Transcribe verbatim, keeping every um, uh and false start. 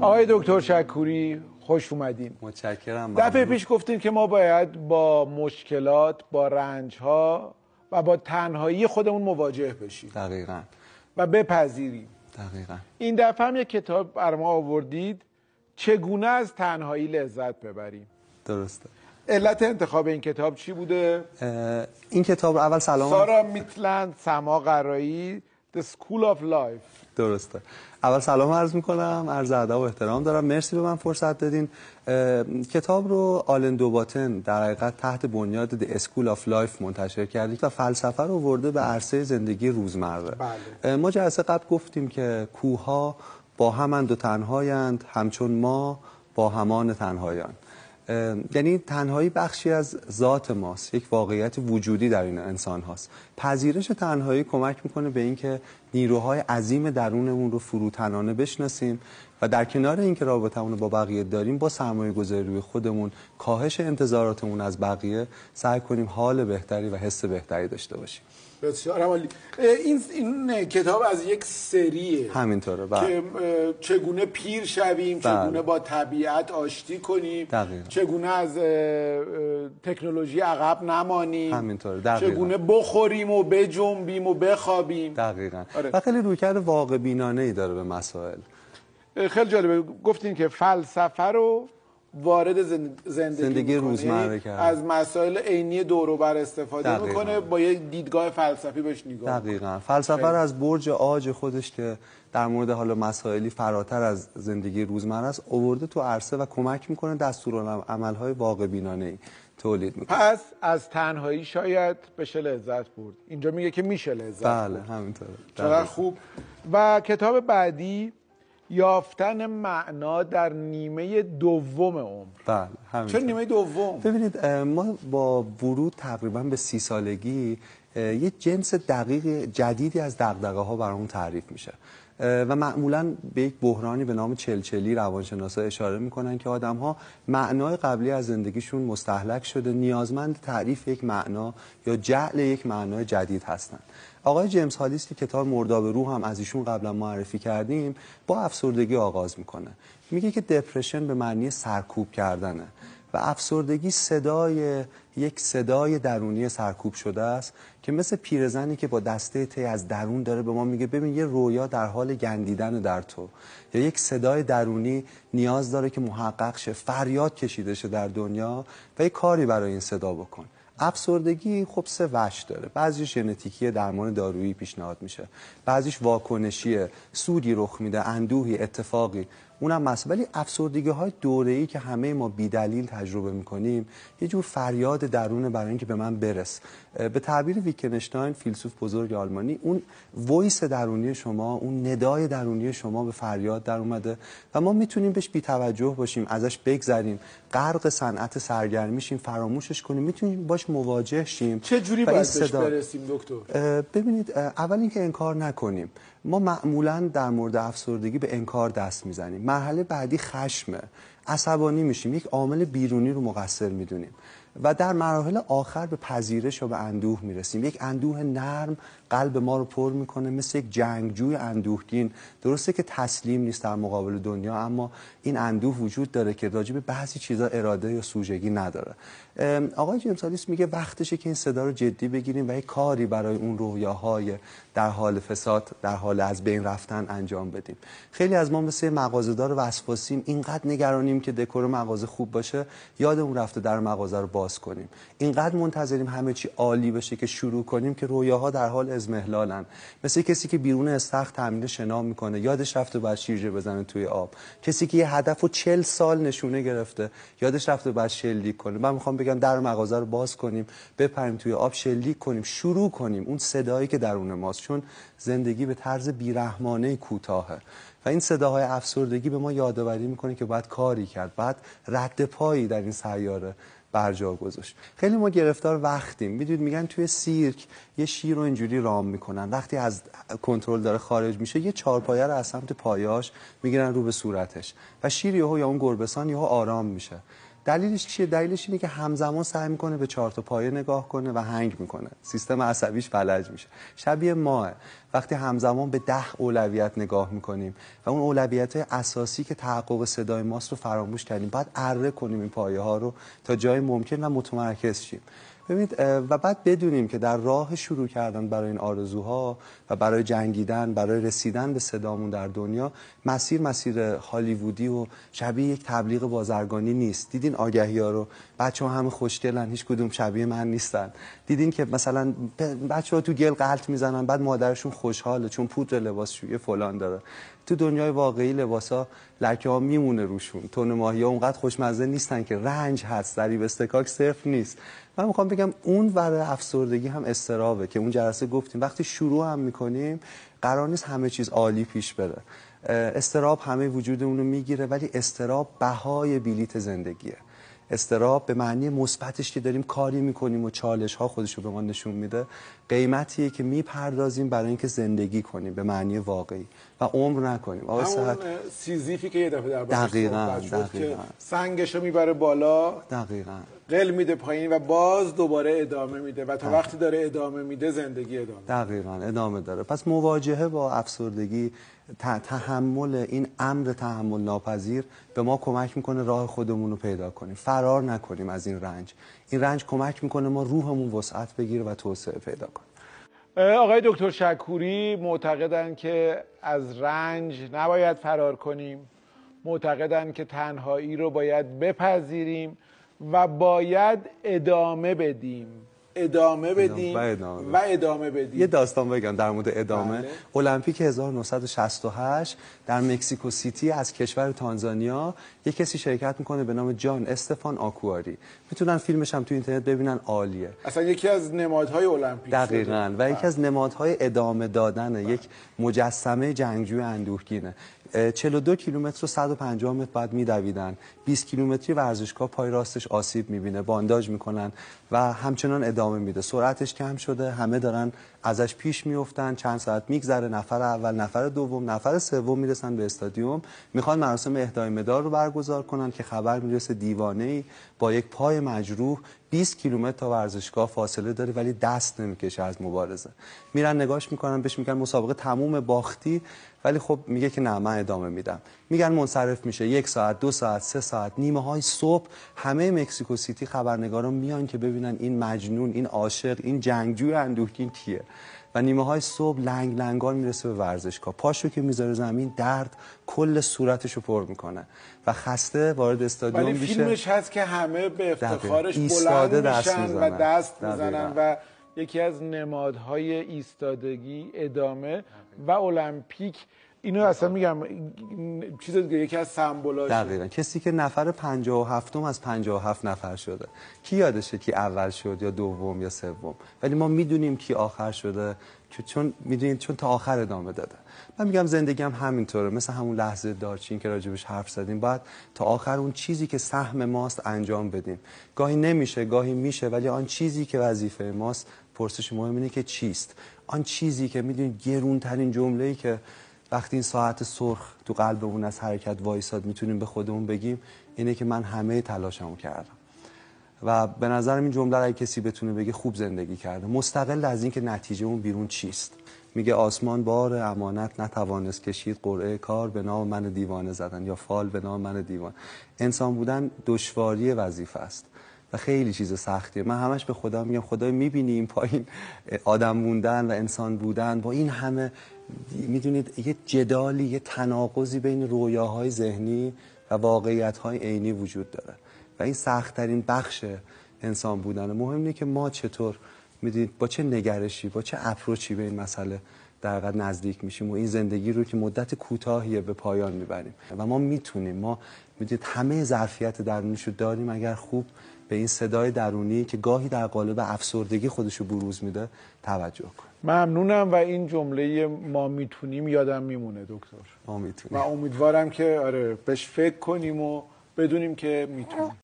آقای دکتر شکوری خوش اومدین. متشکرم. دفعه پیش گفتین که ما باید با مشکلات، با رنج‌ها و با تنهایی خودمون مواجه بشیم. دقیقاً. و بپذیریم. دقیقاً. این دفعه هم یک کتاب برام آوردید، چگونه از تنهایی لذت ببریم. درسته. علت انتخاب این کتاب چی بوده؟ این کتاب رو اول سلام سارا میتلند، سما قرايی، The School of Life. درسته. اول سلام عرض میکنم، عرض ادب و احترام دارم. مرسی به من فرصت دادین. کتاب رو آلن دو باتن در حقیقت تحت بنیاد The School of Life منتشر کرده و فلسفه رو آورده به عرصه زندگی روزمره. بله. ما جلسه قبل گفتیم که کوه‌ها با همند و تنهایند، همچون ما با همان تنهایان. یعنی تنهایی بخشی از ذات ماست، یک واقعیت وجودی در این انسان هاست. پذیرش تنهایی کمک میکنه به اینکه نیروهای عظیم درونمون رو فروتنانه بشناسیم و در کنار اینکه رابطمون رو با بقیه داریم، با سرمایه گذاری روی خودمون، کاهش انتظاراتمون از بقیه، سعی کنیم حال بهتری و حس بهتری داشته باشیم. بسیار عالی. این این کتاب از یک سریه. همینطوره. بله. که چگونه پیر شویم، بله. چگونه با طبیعت آشتی کنیم، دقیقا. چگونه از تکنولوژی عقب نمانیم. همینطوره. دقیقا. چگونه بخوریم و بجنبیم و بخوابیم. دقیقاً. آره. و خیلی رویکرد واقع بینانه‌ای داره به مسائل. خیلی جالبه. گفتین که فلسفه رو وارد زندگی, زندگی روزمره کرد، از مسائل عینی دور و بر استفاده دقیقا. میکنه، با یک دیدگاه فلسفی بهش نگاه. دقیقاً. فلسفه رو از برج عاج خودش که در مورد حالا مسائلی فراتر از زندگی روزمره است آورده تو عرصه و کمک میکنه دستورالعمل‌های واقع بینانه‌ای تولید میکنه. پس از تنهایی شاید بشه لذت برد. اینجا میگه که میشه لذت. بله همینطوره. چقدر خوب. و کتاب بعدی یافتن معنا در نیمه دوم عمر. بله همین. چون نیمه دوم، ببینید ما با ورود تقریبا به سی سالگی یه جنس دقیق جدیدی از دغدغه ها برامون تعریف میشه و معمولا به یک بحرانی به نام چلچلی روانشناسا اشاره میکنن که آدم ها معنای قبلی از زندگیشون مستهلک شده، نیازمند تعریف یک معنا یا جعل یک معنای جدید هستن. آقای جیمز هالیس که کتاب مرداب روح هم از ایشون قبلا معرفی کردیم، با افسردگی آغاز میکنه. میگه که دپرشن به معنی سرکوب کردنه و افسردگی صدای یک صدای درونی سرکوب شده است که مثل پیرزنی که با دسته تی از درون داره به ما میگه ببین یه رویا در حال گندیدن در تو، یا یک صدای درونی نیاز داره که محقق شه، فریاد کشیده شه در دنیا و یک کاری برای این صدا بکن. افسردگی خب سه وجه داره. بعضیش ژنتیکی درمان دارویی پیشنهاد میشه، بعضیش واکنشیه، سودی رخ میده، اندوهی، اتفاقی، اونم مسئله. ولی افسردگی‌های دوره‌ای که همه ما بی‌دلیل تجربه می‌کنیم، یه جور فریاد درونه برای اینکه به من برس. به تعبیر ویتگنشتاین، فیلسوف بزرگ آلمانی، اون وایس درونی شما، اون ندای درونی شما به فریاد در اومده و ما میتونیم بهش بی‌توجه باشیم، ازش بگذریم، غرق صنعت سرگرمی شیم، فراموشش کنیم، میتونیم باش مواجه شیم. چه جوری باید صدا... برسیم دکتر؟ ببینید اول اینکه انکار نکنیم. ما معمولاً در مورد افسردگی به انکار دست میزنیم. مرحله بعدی خشمه، عصبانی میشیم، یک عامل بیرونی رو مقصر میدونیم و در مراحل آخر به پذیرش و به اندوه میرسیم. یک اندوه نرم قلب ما رو پر میکنه، مثل یک جنگجوی اندوهگین. درسته که تسلیم نیست در مقابل دنیا، اما این اندوه وجود داره که راجع به بعضی چیزا اراده یا سوژگی نداره. آقای جیمز هالیس میگه وقتشه که این صدا رو جدی بگیریم و یک کاری برای اون رویاهای در حال فساد، در حال از بین رفتن انجام بدیم. خیلی از ما مثل مغازه‌دار وسواسیم، اینقدر نگرانیم که دکور مغازه خوب باشه، یادمون رفته در مغازه رو باز کنیم. اینقدر منتظریم همه چی عالی بشه که شروع کنیم، که رویاها در حال ازمهلالن. مثل کسی که بیرون استخر تمرین شنا میکنه، یادش رفته بعد شیرجه بزنه توی آب. کسی که یه هدفو چهل سال نشونه گرفته، یادش رفته بعد شلیک کنه. من میخوام بگم در مغازه رو باز کنیم، بپریم توی آب، شلیک کنیم، شروع کنیم. اون صدایی که درون ماست، چون زندگی به طرز بیرحمانه کوتاهه و این صداهای افسردگی به ما یادآوری میکنه که باید کاری کرد، باید رد پایی در این سیاره برجا گذاشت. خیلی ما گرفتار وقتیم. میدونید میگن توی سیرک یه شیر رو اینجوری رام میکنن، وقتی از کنترل داره خارج میشه یه چارپایه رو از سمت پایاش میگیرن رو به صورتش و شیر یهو یا اون گربسان یهو آرام میشه دلیلش چیه؟ دلیلش اینه که همزمان سعی میکنه به چهار تا پایه نگاه کنه و هنگ میکنه، سیستم عصبیش فلج میشه. شبیه ماه وقتی همزمان به ده اولویت نگاه میکنیم و اون اولویت اساسی که تحقق صدای ماست رو فراموش کردیم، بعد اره کنیم این پایه ها رو تا جای ممکن و متمرکز شیم. ببینید و بعد بدونیم که در راه شروع کردن برای این آرزوها و برای جنگیدن برای رسیدن به صدامون در دنیا، مسیر مسیر هالیوودی و شبیه یک تبلیغ بازرگانی نیست. دیدین آگهی‌ها رو، بچه‌ها همه خوشگلن، هیچ کدوم شبیه من نیستن. دیدین که مثلا بچه‌ها تو گل غلط میزنن، بعد مادرشون خوشحاله چون پودر لباسشویی فلان داره. تو دنیای واقعی لباسا لکه ها میمونه روشون، تن ماهی ها اونقدر خوشمزه نیستن که رنج هست، ضریب استکاک صرف نیست. من میخوام بگم اون ور افسردگی هم استرابه که اون جلسه گفتیم وقتی شروع هم میکنیم قرار نیست همه چیز عالی پیش بره. استراب همه وجود اونو میگیره، ولی استراب بهای بلیت زندگیه. استراب به معنی مثبتش که داریم کاری میکنیم و چالش ها خودش رو به ما نشون میده، قیمتیه که میپردازیم برای اینکه زندگی کنیم به معنی واقعی و عمر نکنیم. آقا صحت سیزیفی که یه دفعه در دقیقاً دقیقاً سنگش رو میبره بالا، دقیقاً قل میده پایین و باز دوباره ادامه میده و تا وقتی داره ادامه میده زندگی ادامه دقیقاً ادامه داره. پس مواجهه با افسردگی، تحمل این امر تحمل ناپذیر به ما کمک میکنه راه خودمون رو پیدا کنیم، فرار نکنیم از این رنج. این رنج کمک میکنه ما روحمون وسعت بگیره و توسعه پیدا کنه. آقای دکتر شکوری معتقدن که از رنج نباید فرار کنیم، معتقدن که تنهایی رو باید بپذیریم و باید ادامه بدیم، ادامه بدیم و ادامه بدیم, و ادامه بدیم. یه داستان بگم در مورد ادامه. بله. المپیک هزار و نهصد و شصت و هشت در مکسیکو سیتی از کشور تانزانیا یک کسی شرکت میکنه به نام جان استفان آکواری. میتونن فیلمش هم تو اینترنت ببینن، عالیه. اصلا یکی از نمادهای المپیک دقیقاً و یکی از نمادهای ادامه دادن. بله. یک مجسمه جنگجوی اندوهگینه. چهل و دو کیلومتر و صد و پنجاه متر بعد میدویدن. بیست کیلومتری ورزشکار پای راستش آسیب میبینه، بانداج میکنن و همچنان ادامه میده. سرعتش کم شده، همه دارن ازش پیش میافتن. چند ساعت میگذره، نفر اول، نفر دوم، نفر سوم میرسن به استادیوم. میخوان مراسم اهدای مدال رو برگزار کنن که خبر میرسه دیوانه‌ای با یک پای مجروح بیست کیلومتر تا ورزشگاه فاصله داره ولی دست نمیکشه از مبارزه. میرن نگاش میکنن، بهش میگن مسابقه تموم، باختی، ولی خب میگه که نه من ادامه میدم. میگن منصرف میشه. یک ساعت، دو ساعت، سه ساعت، نیمه های صبح همه مکسیکو سیتی خبرنگاران میان که ببینن این مجنون، این عاشق، این جنگجوی اندوهگین کیه. و نیمه های صبح لنگ لنگان میرسه به ورزشگاه. پاشو که میذاره زمین، درد کل صورتشو پر میکنه و خسته وارد استادیوم میشه. ولی فیلمش هست که همه به افتخارش بلند میشن و دست میزنن و یکی از نمادهای ایستادگی، ادامه و المپیک. اینو اصلا میگم چیز دیگه، یکی از سمبولاش دقیقاً. کسی که نفر پنجاه و هفتم از پنجاه و هفت نفر شده، کی یادشه کی اول شد یا دوم یا سوم، ولی ما میدونیم کی آخر شده که چون میدونید چون تا آخر ادامه داده. من میگم زندگی هم همینطوره، مثل همون لحظه دارچین که راجبش حرف زدیم، باید تا آخر اون چیزی که سهم ماست انجام بدیم. گاهی نمیشه، گاهی میشه، ولی آن چیزی که وظیفه ماست، پرسش مهم اینه که چیست آن چیزی که میدونید گرونترین جمله‌ای که وقتی این ساعت سرخ تو قلبمون از حرکت وایساد میتونیم به خودمون بگیم اینه که من همه تلاشمو کردم. و به نظرم این جمله را کسی بتونه بگه خوب زندگی کرده، مستقل از اینکه نتیجه اون بیرون چیست. میگه آسمان بار امانت نتوانست کشید، قرعه کار به نام من دیوانه زدن یا فال به نام من دیوان. انسان بودن دشواری وظیفه است و خیلی چیز سختیه. من همش به خدا میگم خدای میبینی این پایین آدم موندن و انسان بودن با این همه، میدونید یه جدالی، یه تناقضی بین رویاهای ذهنی و واقعیت‌های عینی وجود داره و این سخت‌ترین بخش انسان بودن. مهم اینه که ما چطور میدونید با چه نگرشی، با چه اپروچی به این مسئله در واقع نزدیک میشیم و این زندگی رو که مدت کوتاهیه به پایان میبریم و ما میتونیم، ما میدونید همه ظرفیت درونیشو داریم اگر خوب به این صدای درونی که گاهی در قالب افسردگی خودشو بروز میده توجه کنیم. ممنونم و این جمله ما میتونیم یادم میمونه دکتر. ما میتونیم. و امیدوارم که آره بهش فکر کنیم و بدونیم که میتونیم.